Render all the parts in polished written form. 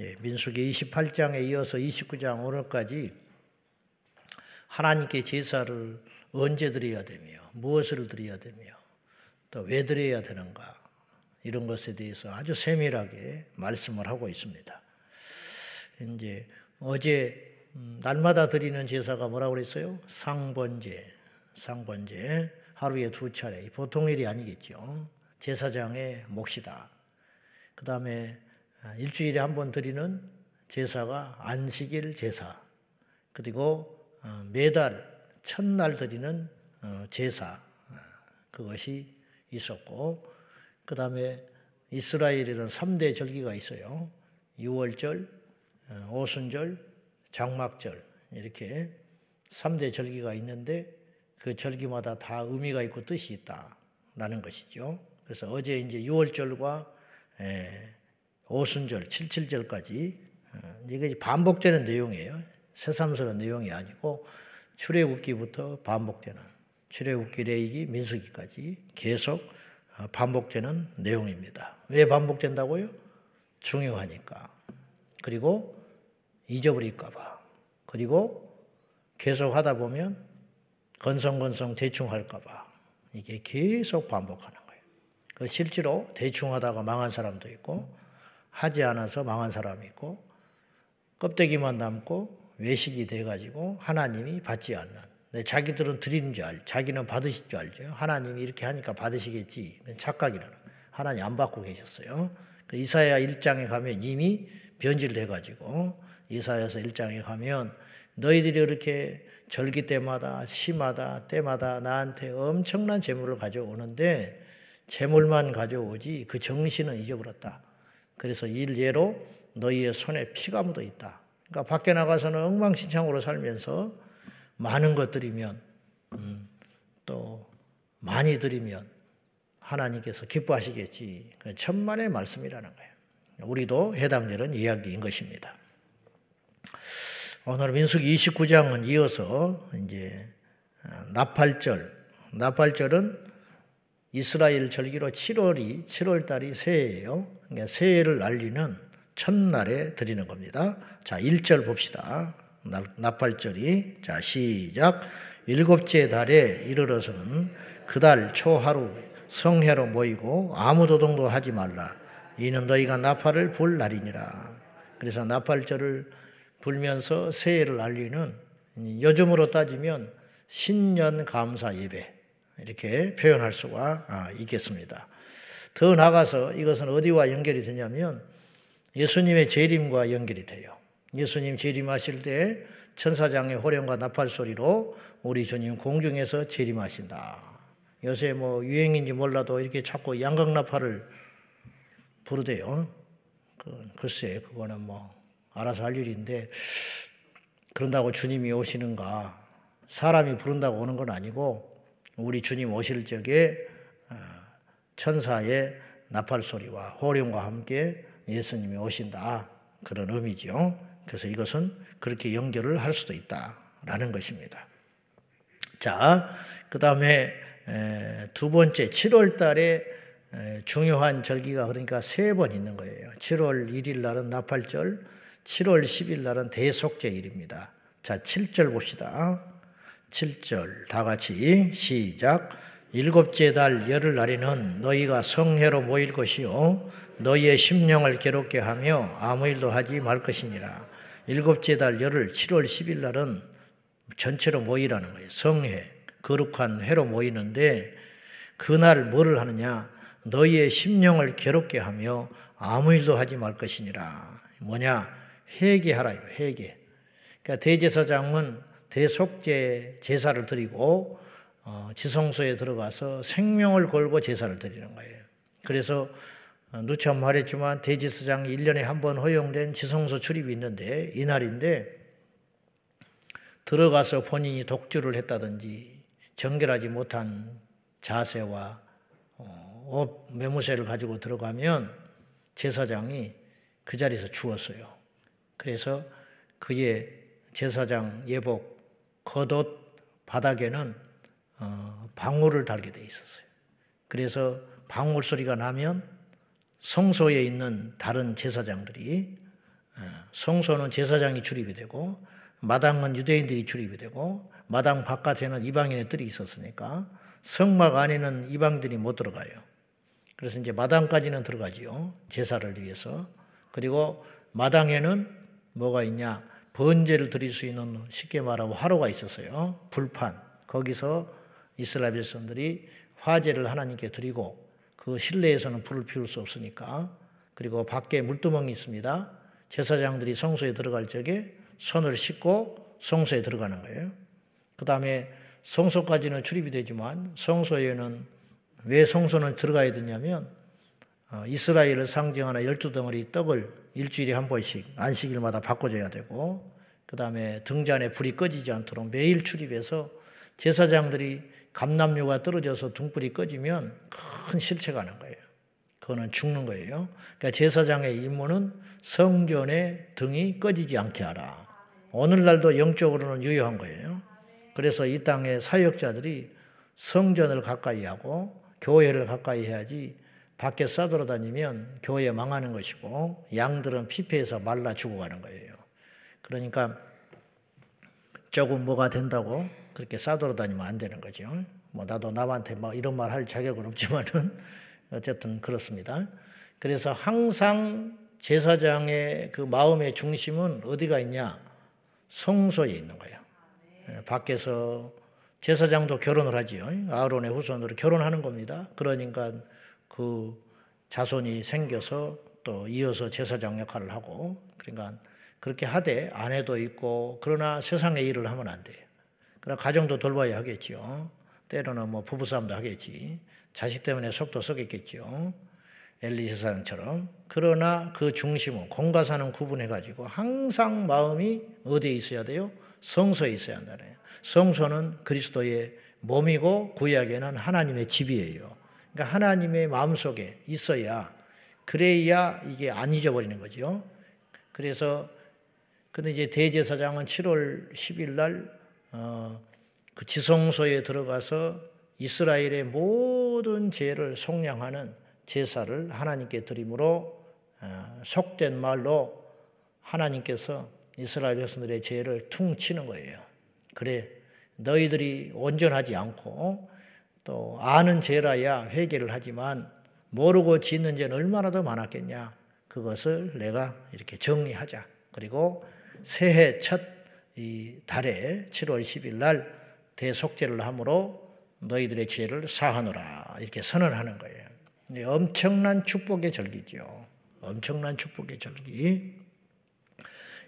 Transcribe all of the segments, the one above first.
예, 민수기 28장에 이어서 29장 오늘까지 하나님께 제사를 언제 드려야 되며 무엇을 드려야 되며 또 왜 드려야 되는가 이런 것에 대해서 아주 세밀하게 말씀을 하고 있습니다. 이제 어제 날마다 드리는 제사가 뭐라고 그랬어요? 상번제 하루에 2차례 보통 일이 아니겠죠. 제사장의 몫이다. 그 다음에 일주일에 한 번 드리는 제사가 안식일 제사, 그리고 매달 첫날 드리는 제사, 그것이 있었고, 그 다음에 이스라엘에는 3대 절기가 있어요. 유월절, 오순절, 장막절, 이렇게 3대 절기가 있는데 그 절기마다 다 의미가 있고 뜻이 있다라는 것이죠. 그래서 어제 이제 유월절과 오순절, 칠칠절까지 이게 반복되는 내용이에요. 새삼스러운 내용이 아니고 출애굽기부터 반복되는 출애굽기, 레위기, 민수기까지 계속 반복되는 내용입니다. 왜 반복된다고요? 중요하니까. 그리고 잊어버릴까 봐. 그리고 계속 하다 보면 건성건성 대충 할까 봐. 이게 계속 반복하는 거예요. 실제로 대충 하다가 망한 사람도 있고 하지 않아서 망한 사람이 있고 껍데기만 남고 외식이 돼가지고 하나님이 받지 않는. 근데 자기들은 드리는 줄 알죠. 자기는 받으실 줄 알죠. 하나님이 이렇게 하니까 받으시겠지. 착각이라는. 하나님 안 받고 계셨어요. 이사야 1장에 가면 이미 변질돼가지고 이사야서 1장에 가면 너희들이 이렇게 절기 때마다 시마다 때마다 나한테 엄청난 재물을 가져오는데 재물만 가져오지 그 정신은 잊어버렸다. 그래서 일례로 너희의 손에 피가 묻어 있다. 그러니까 밖에 나가서는 엉망진창으로 살면서 많은 것 드리면 또 많이 드리면 하나님께서 기뻐하시겠지. 천만의 말씀이라는 거예요. 우리도 해당되는 이야기인 것입니다. 오늘 민수기 29장은 이어서 이제 나팔절은 이스라엘 절기로 7월달이 새해예요. 그러니까 새해를 알리는 첫날에 드리는 겁니다. 자, 1절 봅시다. 나팔절이. 자, 시작. 7째 달에 이르러서는 그달 초하루 성회로 모이고 아무 도동도 하지 말라. 이는 너희가 나팔을 불 날이니라. 그래서 나팔절을 불면서 새해를 알리는, 요즘으로 따지면 신년 감사 예배, 이렇게 표현할 수가 있겠습니다. 더 나아가서 이것은 어디와 연결이 되냐면 예수님의 재림과 연결이 돼요. 예수님 재림하실 때 천사장의 호령과 나팔 소리로 우리 주님 공중에서 재림하신다. 요새 뭐 유행인지 몰라도 이렇게 자꾸 양각나팔을 부르대요. 글쎄 그거는 뭐 알아서 할 일인데 그런다고 주님이 오시는가. 사람이 부른다고 오는 건 아니고 우리 주님 오실 적에 천사의 나팔소리와 호령과 함께 예수님이 오신다. 그런 의미죠. 그래서 이것은 그렇게 연결을 할 수도 있다라는 것입니다. 자, 그 다음에 두 번째 7월 달에 중요한 절기가 그러니까 3번 있는 거예요. 7월 1일 날은 나팔절, 7월 10일 날은 대속제일입니다. 자, 7절 봅시다. 7절 다 같이 시작. 7째 달 열흘 날에는 너희가 성회로 모일 것이요 너희의 심령을 괴롭게 하며 아무 일도 하지 말 것이니라. 7째 달 열흘 7월 10일 날은 전체로 모이라는 거예요. 성회, 거룩한 회로 모이는데 그날 뭐를 하느냐? 너희의 심령을 괴롭게 하며 아무 일도 하지 말 것이니라. 뭐냐? 회개하라. 회개. 그러니까 대제사장은 대속제 제사를 드리고 지성소에 들어가서 생명을 걸고 제사를 드리는 거예요. 그래서 누차 말했지만 대제사장이 1년에 한 번 허용된 지성소 출입이 있는데 이날인데 들어가서 본인이 독주를 했다든지 정결하지 못한 자세와 매무새를 가지고 들어가면 제사장이 그 자리에서 죽었어요. 그래서 그의 제사장 예복 겉옷 바닥에는 방울을 달게 돼 있었어요. 그래서 방울 소리가 나면 성소에 있는 다른 제사장들이 성소는 제사장이 출입이 되고 마당은 유대인들이 출입이 되고 마당 바깥에는 이방인의 뜰이 있었으니까 성막 안에는 이방들이 못 들어가요. 그래서 이제 마당까지는 들어가지요. 제사를 위해서. 그리고 마당에는 뭐가 있냐. 번제를 드릴 수 있는 쉽게 말하면 화로가 있었어요. 불판. 거기서 이스라엘 백성들이 화제를 하나님께 드리고 그 실내에서는 불을 피울 수 없으니까. 그리고 밖에 물두멍이 있습니다. 제사장들이 성소에 들어갈 적에 손을 씻고 성소에 들어가는 거예요. 그 다음에 성소까지는 출입이 되지만 성소에는 왜 성소는 들어가야 되냐면 이스라엘을 상징하는 12덩어리 떡을 일주일에 한 번씩 안식일마다 바꿔줘야 되고 그 다음에 등잔에 불이 꺼지지 않도록 매일 출입해서 제사장들이 감람유가 떨어져서 등불이 꺼지면 큰 실체가 나는 거예요. 그거는 죽는 거예요. 그러니까 제사장의 임무는 성전의 등이 꺼지지 않게 하라. 오늘날도 영적으로는 유효한 거예요. 그래서 이 땅의 사역자들이 성전을 가까이 하고 교회를 가까이 해야지 밖에 싸돌아다니면 교회 망하는 것이고 양들은 피폐해서 말라 죽어가는 거예요. 그러니까 조금 뭐가 된다고 그렇게 싸돌아다니면 안 되는 거죠. 뭐 나도 남한테 막 이런 말 할 자격은 없지만은 어쨌든 그렇습니다. 그래서 항상 제사장의 그 마음의 중심은 어디가 있냐? 성소에 있는 거예요. 밖에서 제사장도 결혼을 하지요. 아론의 후손으로 결혼하는 겁니다. 그러니까 그 자손이 생겨서 또 이어서 제사장 역할을 하고 그러니까 그렇게 하되 아내도 있고 그러나 세상의 일을 하면 안 돼요. 그러나 가정도 돌봐야 하겠지요. 때로는 뭐 부부싸움도 하겠지. 자식 때문에 속도 썩겠지요. 엘리 제사장처럼. 그러나 그 중심은 공과 사는 구분해가지고 항상 마음이 어디에 있어야 돼요? 성소에 있어야 한다네요. 성소는 그리스도의 몸이고 구약에는 하나님의 집이에요. 그러니까 하나님의 마음속에 있어야 그래야 이게 안 잊어버리는 거죠. 그래서 근데 이제 대제사장은 7월 10일 날 그 지성소에 들어가서 이스라엘의 모든 죄를 속량하는 제사를 하나님께 드림으로 속된 말로 하나님께서 이스라엘 백성들의 죄를 퉁치는 거예요. 그래 너희들이 온전하지 않고 또 아는 죄라야 회개를 하지만 모르고 짓는 죄는 얼마나 더 많았겠냐. 그것을 내가 이렇게 정리하자. 그리고 새해 첫 이 달에 7월 10일 날 대속죄를 함으로 너희들의 죄를 사하노라 이렇게 선언하는 거예요. 엄청난 축복의 절기죠. 엄청난 축복의 절기.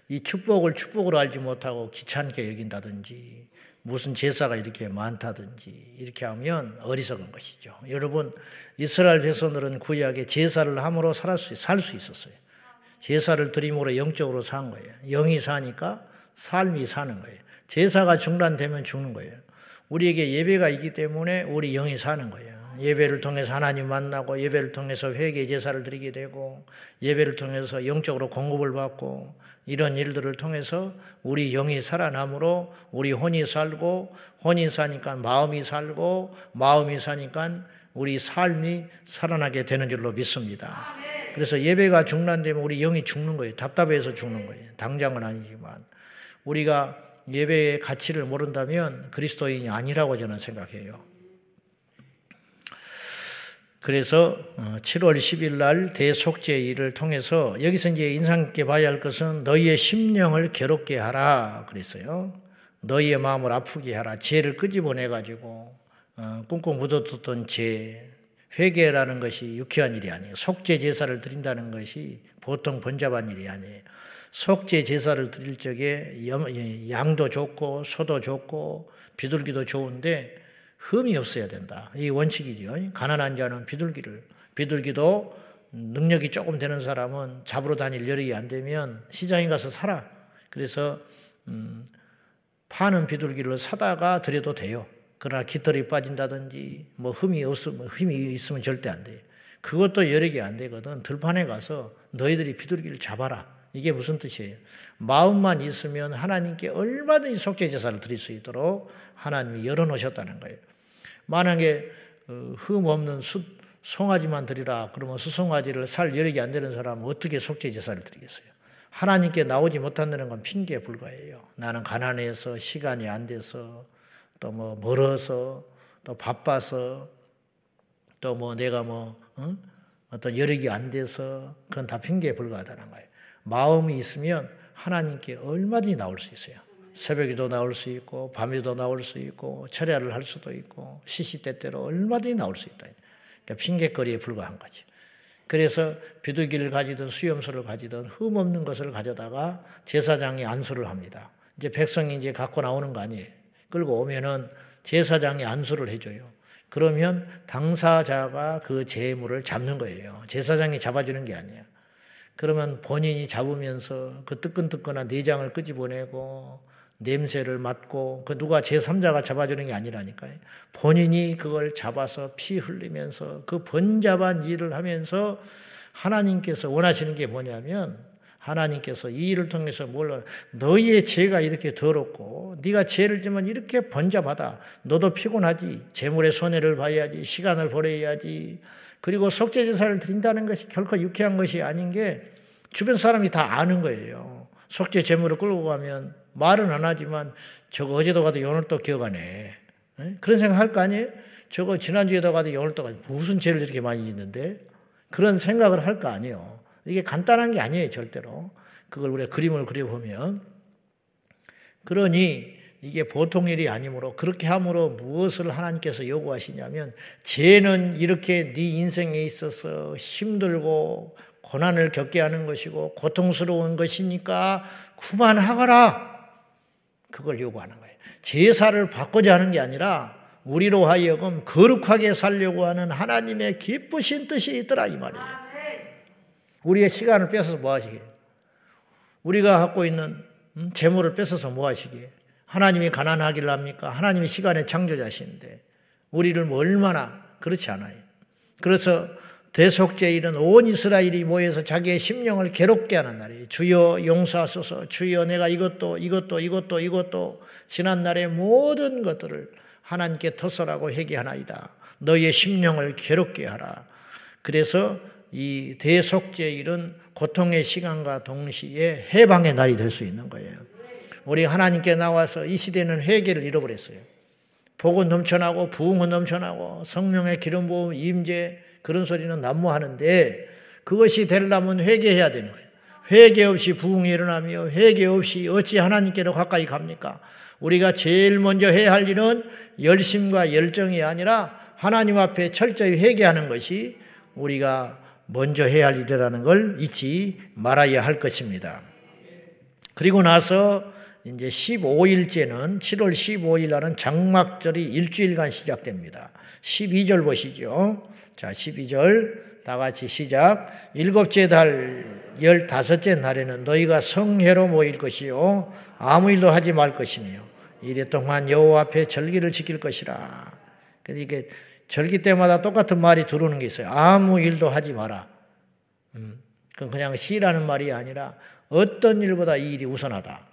이 축복을 축복으로 알지 못하고 귀찮게 여긴다든지 무슨 제사가 이렇게 많다든지 이렇게 하면 어리석은 것이죠. 여러분 이스라엘 백성들은 구약에 제사를 함으로 살 수 있었어요. 제사를 드림으로 영적으로 산 거예요. 영이 사니까 삶이 사는 거예요. 제사가 중단되면 죽는 거예요. 우리에게 예배가 있기 때문에 우리 영이 사는 거예요. 예배를 통해서 하나님 만나고 예배를 통해서 회개 제사를 드리게 되고 예배를 통해서 영적으로 공급을 받고 이런 일들을 통해서 우리 영이 살아남으로 우리 혼이 살고 혼이 사니까 마음이 살고 마음이 사니까 우리 삶이 살아나게 되는 줄로 믿습니다. 그래서 예배가 중단되면 우리 영이 죽는 거예요. 답답해서 죽는 거예요. 당장은 아니지만 우리가 예배의 가치를 모른다면 그리스도인이 아니라고 저는 생각해요. 그래서 7월 10일 날 대속죄일을 통해서 여기서 이제 인상 깊게 봐야 할 것은 너희의 심령을 괴롭게 하라 그랬어요. 너희의 마음을 아프게 하라. 죄를 끄집어내가지고 꽁꽁 묻어뒀던 죄. 회개라는 것이 유쾌한 일이 아니에요. 속죄 제사를 드린다는 것이 보통 번잡한 일이 아니에요. 속죄 제사를 드릴 적에 양도 좋고 소도 좋고 비둘기도 좋은데 흠이 없어야 된다. 이 원칙이죠. 가난한 자는 비둘기도 능력이 조금 되는 사람은 잡으러 다닐 여력이 안 되면 시장에 가서 사라. 그래서 파는 비둘기를 사다가 드려도 돼요. 그러나 깃털이 빠진다든지 뭐 흠이 있으면 절대 안 돼요. 그것도 여력이 안 되거든. 들판에 가서 너희들이 비둘기를 잡아라. 이게 무슨 뜻이에요? 마음만 있으면 하나님께 얼마든지 속죄 제사를 드릴 수 있도록 하나님이 열어놓으셨다는 거예요. 만약에 흠 없는 송아지만 드리라 그러면 수송아지를 살 여력이 안 되는 사람은 어떻게 속죄 제사를 드리겠어요? 하나님께 나오지 못한다는 건 핑계에 불과해요. 나는 가난해서, 시간이 안 돼서, 또 뭐 멀어서, 또 바빠서, 또 뭐 내가 뭐 어떤 여력이 안 돼서, 그건 다 핑계에 불과하다는 거예요. 마음이 있으면 하나님께 얼마든지 나올 수 있어요. 새벽에도 나올 수 있고, 밤에도 나올 수 있고, 철야를 할 수도 있고, 시시때때로 얼마든지 나올 수 있다. 그러니까 핑계거리에 불과한 거지. 그래서 비둘기를 가지든 수염소를 가지든 흠없는 것을 가져다가 제사장이 안수를 합니다. 이제 백성이 이제 갖고 나오는 거 아니에요. 끌고 오면은 제사장이 안수를 해줘요. 그러면 당사자가 그 재물을 잡는 거예요. 제사장이 잡아주는 게 아니에요. 그러면 본인이 잡으면서 그 뜨끈뜨끈한 내장을 끄집어내고 냄새를 맡고, 그 누가 제3자가 잡아주는 게 아니라니까요. 본인이 그걸 잡아서 피 흘리면서 그 번잡한 일을 하면서 하나님께서 원하시는 게 뭐냐면, 하나님께서 이 일을 통해서 뭘, 너희의 죄가 이렇게 더럽고 네가 죄를 지면 이렇게 번잡하다. 너도 피곤하지. 재물의 손해를 봐야지. 시간을 보내야지. 그리고 속죄제사를 드린다는 것이 결코 유쾌한 것이 아닌 게 주변 사람이 다 아는 거예요. 속죄 제물을 끌고 가면 말은 안 하지만 저거 어제도 가도 오늘 또 기억하네. 그런 생각할 거 아니에요? 저거 지난주에도 가도 오늘 또 가도 무슨 죄를 이렇게 많이 짓는데? 그런 생각을 할 거 아니에요. 이게 간단한 게 아니에요. 절대로. 그걸 우리가 그림을 그려보면. 그러니 이게 보통 일이 아니므로, 그렇게 함으로 무엇을 하나님께서 요구하시냐면, 죄는 이렇게 네 인생에 있어서 힘들고 고난을 겪게 하는 것이고 고통스러운 것이니까 그만하거라. 그걸 요구하는 거예요. 제사를 받고자 하는 게 아니라 우리로 하여금 거룩하게 살려고 하는 하나님의 기쁘신 뜻이 있더라 이 말이에요. 우리의 시간을 뺏어서 뭐 하시게? 우리가 갖고 있는 재물을 뺏어서 뭐 하시게? 하나님이 가난하기를 합니까? 하나님이 시간의 창조자신데 우리를 뭐 얼마나 그렇지 않아요. 그래서 대속제일은 온 이스라엘이 모여서 자기의 심령을 괴롭게 하는 날이에요. 주여 용서하소서, 주여 내가 이것도 지난날의 모든 것들을 하나님께 터서라고 회개하나이다. 너희의 심령을 괴롭게 하라. 그래서 이 대속제일은 고통의 시간과 동시에 해방의 날이 될 수 있는 거예요. 우리 하나님께 나와서 이 시대는 회개를 잃어버렸어요. 복은 넘쳐나고 부흥은 넘쳐나고 성령의 기름 부음 임재 그런 소리는 난무하는데, 그것이 되려면 회개해야 되는 거예요. 회개 없이 부흥이 일어나며 회개 없이 어찌 하나님께로 가까이 갑니까? 우리가 제일 먼저 해야 할 일은 열심과 열정이 아니라 하나님 앞에 철저히 회개하는 것이 우리가 먼저 해야 할 일이라는 걸 잊지 말아야 할 것입니다. 그리고 나서 이제 15일째는 7월 15일 날은 장막절이 일주일간 시작됩니다. 12절 보시죠. 자, 12절 다 같이 시작. 7째 달 15째 날에는 너희가 성회로 모일 것이요 아무 일도 하지 말 것이며 이래 동안 여호와 앞에 절기를 지킬 것이라. 근데 이게 절기 때마다 똑같은 말이 들어오는 게 있어요. 아무 일도 하지 마라. 그건 그냥 시라는 말이 아니라 어떤 일보다 이 일이 우선하다.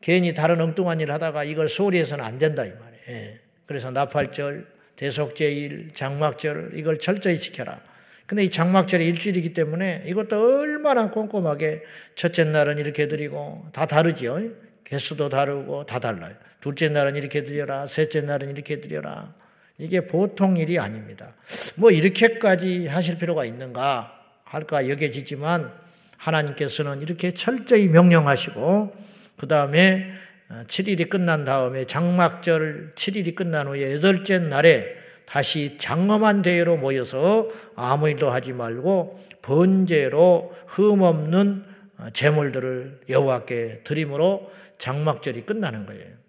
괜히 다른 엉뚱한 일 하다가 이걸 소홀히 해서는 안 된다 이 말이에요. 예. 그래서 나팔절, 대속제일, 장막절 이걸 철저히 지켜라. 근데 이 장막절이 일주일이기 때문에 이것도 얼마나 꼼꼼하게 첫째 날은 이렇게 드리고 다 다르지요. 개수도 다르고 다 달라요. 둘째 날은 이렇게 드려라. 셋째 날은 이렇게 드려라. 이게 보통 일이 아닙니다. 뭐 이렇게까지 하실 필요가 있는가 할까 여겨지지만 하나님께서는 이렇게 철저히 명령하시고, 그 다음에 7일이 끝난 다음에 장막절 7일이 끝난 후에 8째 날에 다시 장엄한 대회로 모여서 아무 일도 하지 말고 번제로 흠없는 제물들을 여호와께 드림으로 장막절이 끝나는 거예요.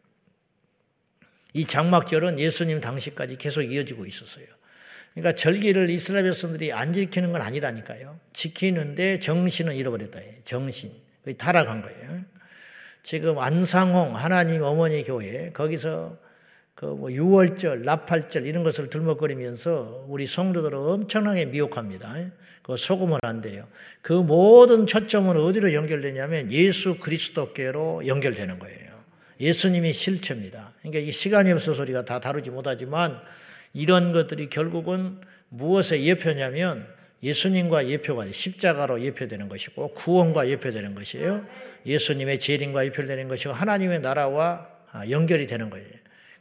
이 장막절은 예수님 당시까지 계속 이어지고 있었어요. 그러니까 절기를 이스라엘 백성들이 안 지키는 건 아니라니까요. 지키는데 정신은 잃어버렸다. 정신. 타락한 거예요. 지금 안상홍 하나님 어머니 교회 거기서 그 뭐 유월절, 나팔절 이런 것을 들먹거리면서 우리 성도들을 엄청나게 미혹합니다. 그 속으면 안 돼요. 그 모든 초점은 어디로 연결되냐면 예수 그리스도께로 연결되는 거예요. 예수님이 실체입니다. 그러니까 이 시간이 없어서 우리가 다 다루지 못하지만 이런 것들이 결국은 무엇의 예표냐면 예수님과 예표가 십자가로 예표되는 것이고 구원과 예표되는 것이에요. 예수님의 재림과 예표되는 것이고 하나님의 나라와 연결이 되는 거예요.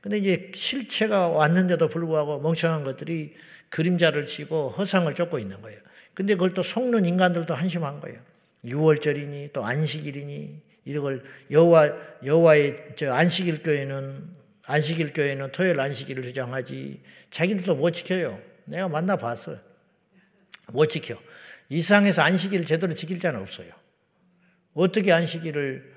근데 이제 실체가 왔는데도 불구하고 멍청한 것들이 그림자를 치고 허상을 쫓고 있는 거예요. 근데 그걸 또 속는 인간들도 한심한 거예요. 유월절이니 또 안식일이니 이걸 여호와의 안식일교회는 토요일 안식일을 주장하지 자기들도 못 지켜요. 내가 만나봤어요. 못 지켜. 이 세상에서 안식일을 제대로 지킬 자는 없어요. 어떻게 안식일을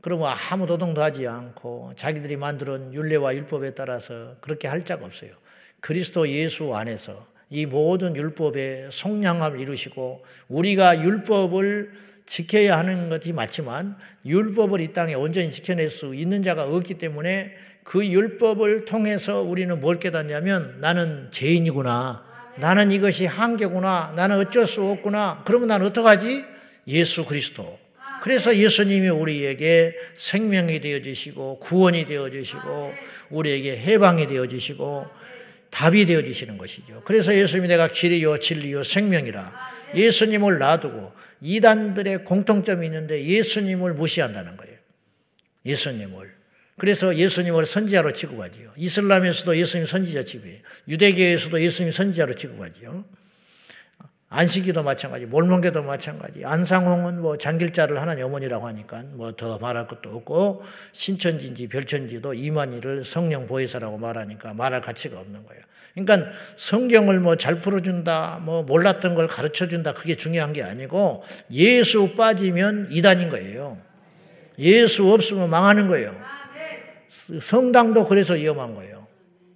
그러면 아무 노동도 하지 않고 자기들이 만든 율례와 율법에 따라서 그렇게 할 자가 없어요. 그리스도 예수 안에서 이 모든 율법의 속량함을 이루시고 우리가 율법을 지켜야 하는 것이 맞지만 율법을 이 땅에 온전히 지켜낼 수 있는 자가 없기 때문에 그 율법을 통해서 우리는 뭘 깨닫냐면 나는 죄인이구나. 나는 이것이 한계구나. 나는 어쩔 수 없구나. 그러면 난 어떡하지? 예수 그리스도. 그래서 예수님이 우리에게 생명이 되어주시고 구원이 되어주시고 우리에게 해방이 되어주시고 답이 되어주시는 것이죠. 그래서 예수님이 내가 길이요 진리요 생명이라. 예수님을 놔두고 이단들의 공통점이 있는데 예수님을 무시한다는 거예요. 예수님을. 그래서 예수님을 선지자로 취급하지요. 이슬람에서도 예수님 선지자 취급해요. 유대교에서도 예수님 선지자로 취급하지요. 안식일도 마찬가지, 몰몬교도 마찬가지. 안상홍은 장길자를 하나님 어머니라고 하니까 더 말할 것도 없고 신천지인지 별천지도 이만희를 성령 보혜사라고 말하니까 말할 가치가 없는 거예요. 그러니까 성경을 잘 풀어준다, 몰랐던 걸 가르쳐준다 그게 중요한 게 아니고 예수 빠지면 이단인 거예요. 예수 없으면 망하는 거예요. 성당도 그래서 위험한 거예요.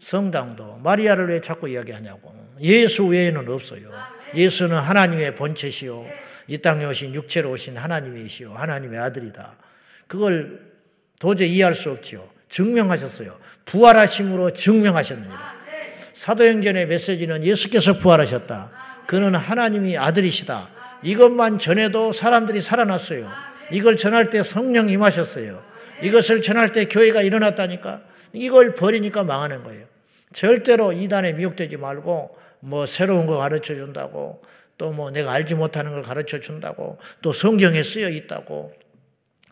성당도 마리아를 왜 자꾸 이야기하냐고. 예수 외에는 없어요. 예수는 하나님의 본체시오. 이 땅에 오신 육체로 오신 하나님이시오. 하나님의 아들이다. 그걸 도저히 이해할 수 없지요. 증명하셨어요. 부활하심으로 증명하셨느니라. 사도행전의 메시지는 예수께서 부활하셨다. 그는 하나님이 아들이시다. 이것만 전해도 사람들이 살아났어요. 이걸 전할 때 성령 임하셨어요. 이것을 전할 때 교회가 일어났다니까. 이걸 버리니까 망하는 거예요. 절대로 이단에 미혹되지 말고 새로운 거 가르쳐 준다고 또 내가 알지 못하는 걸 가르쳐 준다고 또 성경에 쓰여 있다고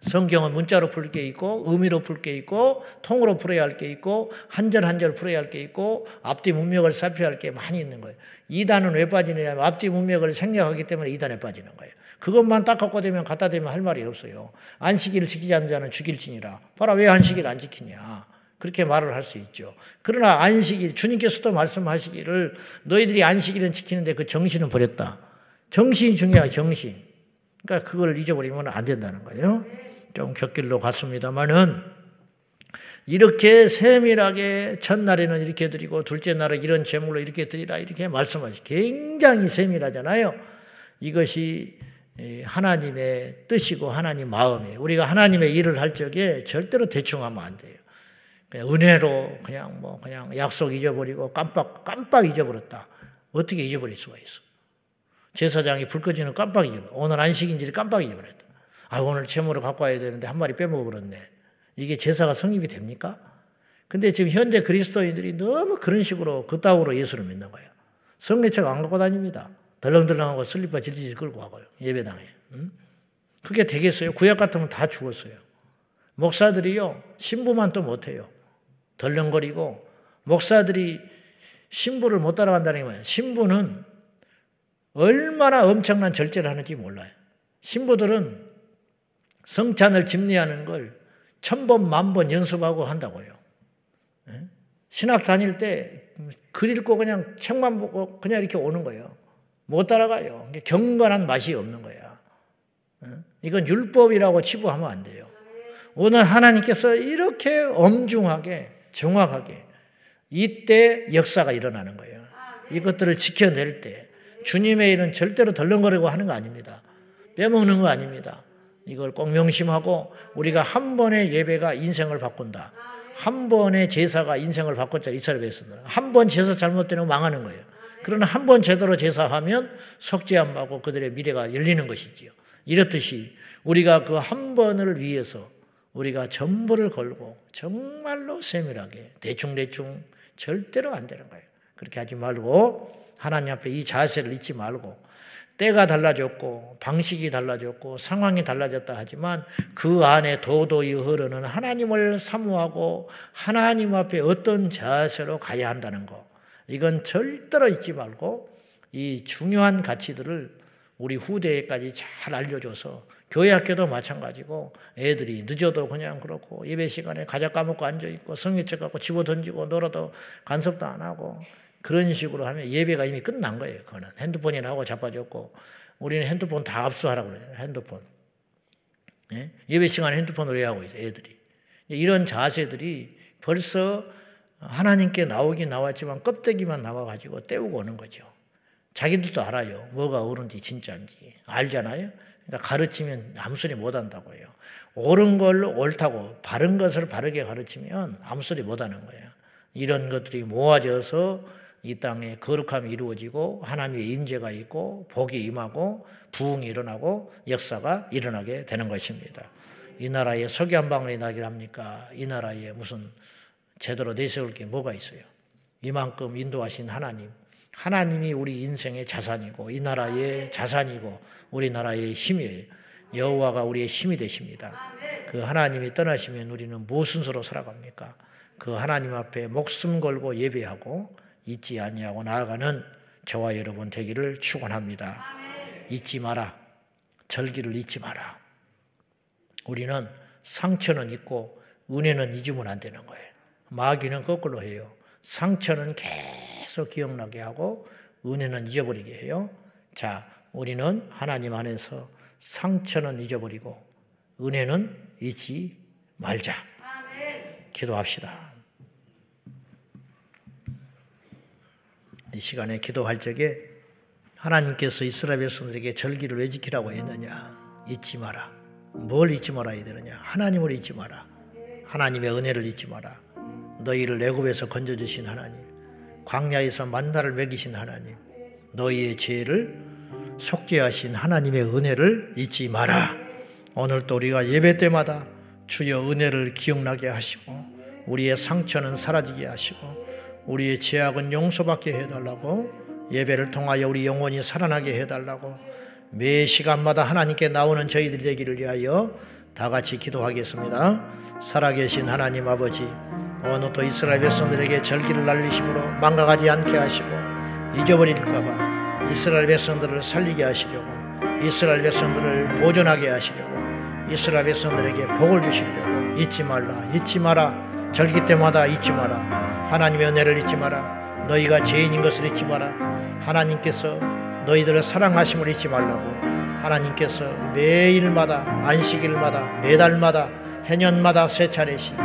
성경은 문자로 풀 게 있고 의미로 풀 게 있고 통으로 풀어야 할 게 있고 한절 한절 풀어야 할 게 있고 앞뒤 문맥을 살펴야 할 게 많이 있는 거예요. 이단은 왜 빠지느냐 하면 앞뒤 문맥을 생략하기 때문에 이단에 빠지는 거예요. 그것만 딱 갖고 되면 갖다 대면 할 말이 없어요. 안식일을 지키지 않는 자는 죽일지니라. 봐라 왜 안식일 안 지키냐. 그렇게 말을 할 수 있죠. 그러나 안식일, 주님께서도 말씀하시기를 너희들이 안식일은 지키는데 그 정신은 버렸다. 정신이 중요해요, 정신. 그러니까 그걸 잊어버리면 안 된다는 거예요. 좀 곁길로 갔습니다만은 이렇게 세밀하게 첫날에는 이렇게 드리고 둘째 날에 이런 제물로 이렇게 드리라 이렇게 말씀하시죠. 굉장히 세밀하잖아요. 이것이 하나님의 뜻이고 하나님 마음이에요. 우리가 하나님의 일을 할 적에 절대로 대충하면 안 돼요. 그냥 은혜로 그냥 그냥 약속 잊어버리고 깜빡 잊어버렸다. 어떻게 잊어버릴 수가 있어? 제사장이 불 끄지는 깜빡 잊어버려. 오늘 안식인지를 깜빡 잊어버렸다. 아 오늘 제물을 갖고 와야 되는데 한 마리 빼먹어버렸네. 이게 제사가 성립이 됩니까? 근데 지금 현대 그리스도인들이 너무 그런 식으로 그따구로 예수를 믿는 거예요. 성례책 안 갖고 다닙니다. 덜렁덜렁하고 슬리퍼 질질 끌고 와요 예배당에. 그게 되겠어요? 구약 같으면 다 죽었어요. 목사들이요 신부만 또 못해요. 덜렁거리고 목사들이 신부를 못 따라간다는 게 뭐예요? 신부는 얼마나 엄청난 절제를 하는지 몰라요. 신부들은 성찬을 집례하는 걸 1000번, 10,000번 연습하고 한다고요. 신학 다닐 때 글 읽고 그냥 책만 보고 그냥 이렇게 오는 거예요. 못 따라가요. 경건한 맛이 없는 거야. 이건 율법이라고 치부하면 안 돼요. 오늘 하나님께서 이렇게 엄중하게 정확하게 이때 역사가 일어나는 거예요. 이것들을 지켜낼 때 주님의 일은 절대로 덜렁거리고 하는 거 아닙니다. 빼먹는 거 아닙니다. 이걸 꼭 명심하고 우리가 한 번의 예배가 인생을 바꾼다. 한 번의 제사가 인생을 바꿨잖아요. 이스라엘 백성들은. 한 번 제사 잘못되면 망하는 거예요. 그러나 한 번 제대로 제사하면 속죄 안 받고 그들의 미래가 열리는 것이지요. 이렇듯이 우리가 그 한 번을 위해서 우리가 전부를 걸고 정말로 세밀하게 대충 절대로 안 되는 거예요. 그렇게 하지 말고 하나님 앞에 이 자세를 잊지 말고 때가 달라졌고 방식이 달라졌고 상황이 달라졌다 하지만 그 안에 도도히 흐르는 하나님을 사모하고 하나님 앞에 어떤 자세로 가야 한다는 거. 이건 절대로 잊지 말고 이 중요한 가치들을 우리 후대에까지 잘 알려줘서 교회 학교도 마찬가지고 애들이 늦어도 그냥 그렇고 예배 시간에 과자 까먹고 앉아있고 성의책 갖고 집어던지고 놀아도 간섭도 안 하고 그런 식으로 하면 예배가 이미 끝난 거예요. 그거는 핸드폰이나 하고 자빠졌고 우리는 핸드폰 다 압수하라고 그래요. 핸드폰. 예? 예배 시간에 핸드폰을 왜 하고 있어요. 애들이. 이런 자세들이 벌써 하나님께 나오긴 나왔지만 껍데기만 나와가지고 때우고 오는 거죠. 자기들도 알아요. 뭐가 옳은지 진짜인지. 알잖아요. 그러니까 가르치면 아무 소리 못한다고 해요. 옳은 걸로 옳다고 바른 것을 바르게 가르치면 아무 소리 못하는 거예요. 이런 것들이 모아져서 이 땅에 거룩함이 이루어지고 하나님의 임재가 있고 복이 임하고 부흥이 일어나고 역사가 일어나게 되는 것입니다. 이 나라에 석유 한 방울이 나기를 합니까? 이 나라에 무슨 제대로 내세울 게 뭐가 있어요? 이만큼 인도하신 하나님. 하나님이 우리 인생의 자산이고 이 나라의 자산이고 우리나라의 힘이에요. 여호와가 우리의 힘이 되십니다. 그 하나님이 떠나시면 우리는 무슨 수로 살아갑니까? 그 하나님 앞에 목숨 걸고 예배하고 잊지 아니하고 나아가는 저와 여러분 되기를 축원합니다. 잊지 마라. 절기를 잊지 마라. 우리는 상처는 잊고 은혜는 잊으면 안 되는 거예요. 마귀는 거꾸로 해요. 상처는 계속 기억나게 하고 은혜는 잊어버리게 해요. 자, 우리는 하나님 안에서 상처는 잊어버리고 은혜는 잊지 말자. 기도합시다. 이 시간에 기도할 적에 하나님께서 이스라엘 백성들에게 절기를 왜 지키라고 했느냐. 잊지 마라. 뭘 잊지 말아야 되느냐. 하나님을 잊지 마라. 하나님의 은혜를 잊지 마라. 너희를 애굽에서 건져주신 하나님, 광야에서 만나를 먹이신 하나님, 너희의 죄를 속죄하신 하나님의 은혜를 잊지 마라. 오늘도 우리가 예배 때마다 주여 은혜를 기억나게 하시고 우리의 상처는 사라지게 하시고 우리의 죄악은 용서받게 해달라고 예배를 통하여 우리 영혼이 살아나게 해달라고 매 시간마다 하나님께 나오는 저희들 되기를 위하여 다 같이 기도하겠습니다. 살아계신 하나님 아버지, 오늘도 이스라엘 백성들에게 절기를 날리심으로 망각하지 않게 하시고 잊어버릴까봐 이스라엘 백성들을 살리게 하시려고 이스라엘 백성들을 보존하게 하시려고 이스라엘 백성들에게 복을 주시려고 잊지 말라, 잊지 마라. 절기 때마다 잊지 마라. 하나님의 은혜를 잊지 마라. 너희가 죄인인 것을 잊지 마라. 하나님께서 너희들을 사랑하심을 잊지 말라고. 하나님께서 매일마다 안식일마다 매달마다 해년마다 세 차례씩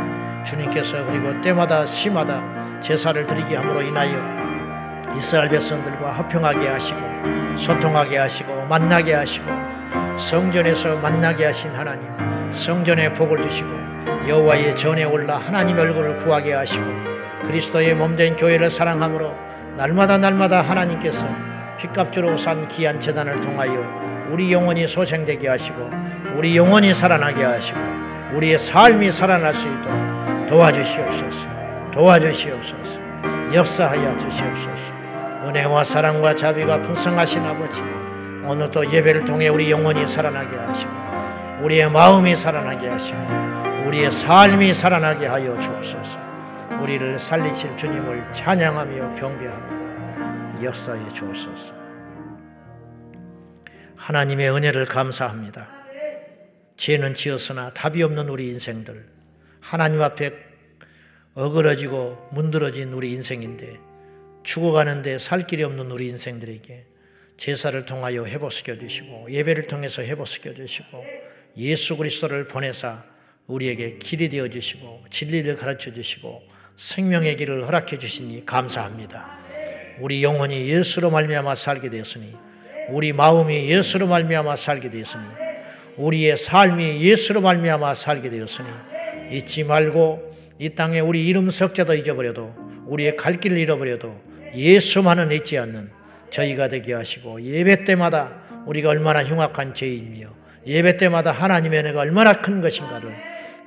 주님께서 그리고 때마다 시마다 제사를 드리게 함으로 인하여 이스라엘 백성들과 화평하게 하시고 소통하게 하시고 만나게 하시고 성전에서 만나게 하신 하나님, 성전에 복을 주시고 여호와의 전에 올라 하나님의 얼굴을 구하게 하시고 그리스도의 몸된 교회를 사랑함으로 날마다 하나님께서 핏값주로 산 귀한 재단을 통하여 우리 영혼이 소생되게 하시고 우리 영혼이 살아나게 하시고 우리의 삶이 살아날 수 있도록 도와주시옵소서. 도와주시옵소서. 역사하여 주시옵소서. 은혜와 사랑과 자비가 풍성하신 아버지, 오늘도 예배를 통해 우리 영혼이 살아나게 하시고 우리의 마음이 살아나게 하시고 우리의 삶이 살아나게 하여 주옵소서. 우리를 살리실 주님을 찬양하며 경배합니다. 역사해 주옵소서. 하나님의 은혜를 감사합니다. 죄는 지었으나 답이 없는 우리 인생들, 하나님 앞에 어그러지고 문드러진 우리 인생인데 죽어가는데 살 길이 없는 우리 인생들에게 제사를 통하여 회복시켜 주시고 예배를 통해서 회복시켜 주시고 예수 그리스도를 보내사 우리에게 길이 되어 주시고 진리를 가르쳐 주시고 생명의 길을 허락해 주시니 감사합니다. 우리 영혼이 예수로 말미암아 살게 되었으니 우리 마음이 예수로 말미암아 살게 되었으니 우리의 삶이 예수로 말미암아 살게 되었으니 잊지 말고 이 땅에 우리 이름 석자도 잊어버려도 우리의 갈 길을 잃어버려도 예수만은 잊지 않는 저희가 되게 하시고 예배 때마다 우리가 얼마나 흉악한 죄인이며 예배 때마다 하나님의 은혜가 얼마나 큰 것인가를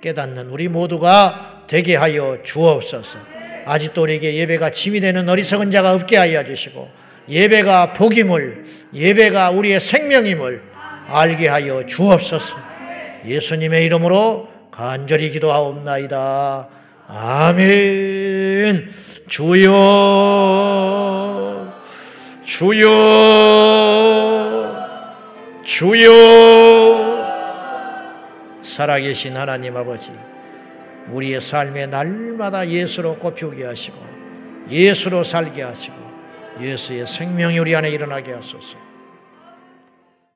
깨닫는 우리 모두가 되게 하여 주옵소서. 아직도 우리에게 예배가 짐이 되는 어리석은 자가 없게 하여 주시고 예배가 복임을, 예배가 우리의 생명임을 알게 하여 주옵소서. 예수님의 이름으로 간절히 기도하옵나이다. 아멘. 주여, 주여, 주여. 살아계신 하나님 아버지, 우리의 삶에 날마다 예수로 꽃피우게 하시고 예수로 살게 하시고 예수의 생명이 우리 안에 일어나게 하소서.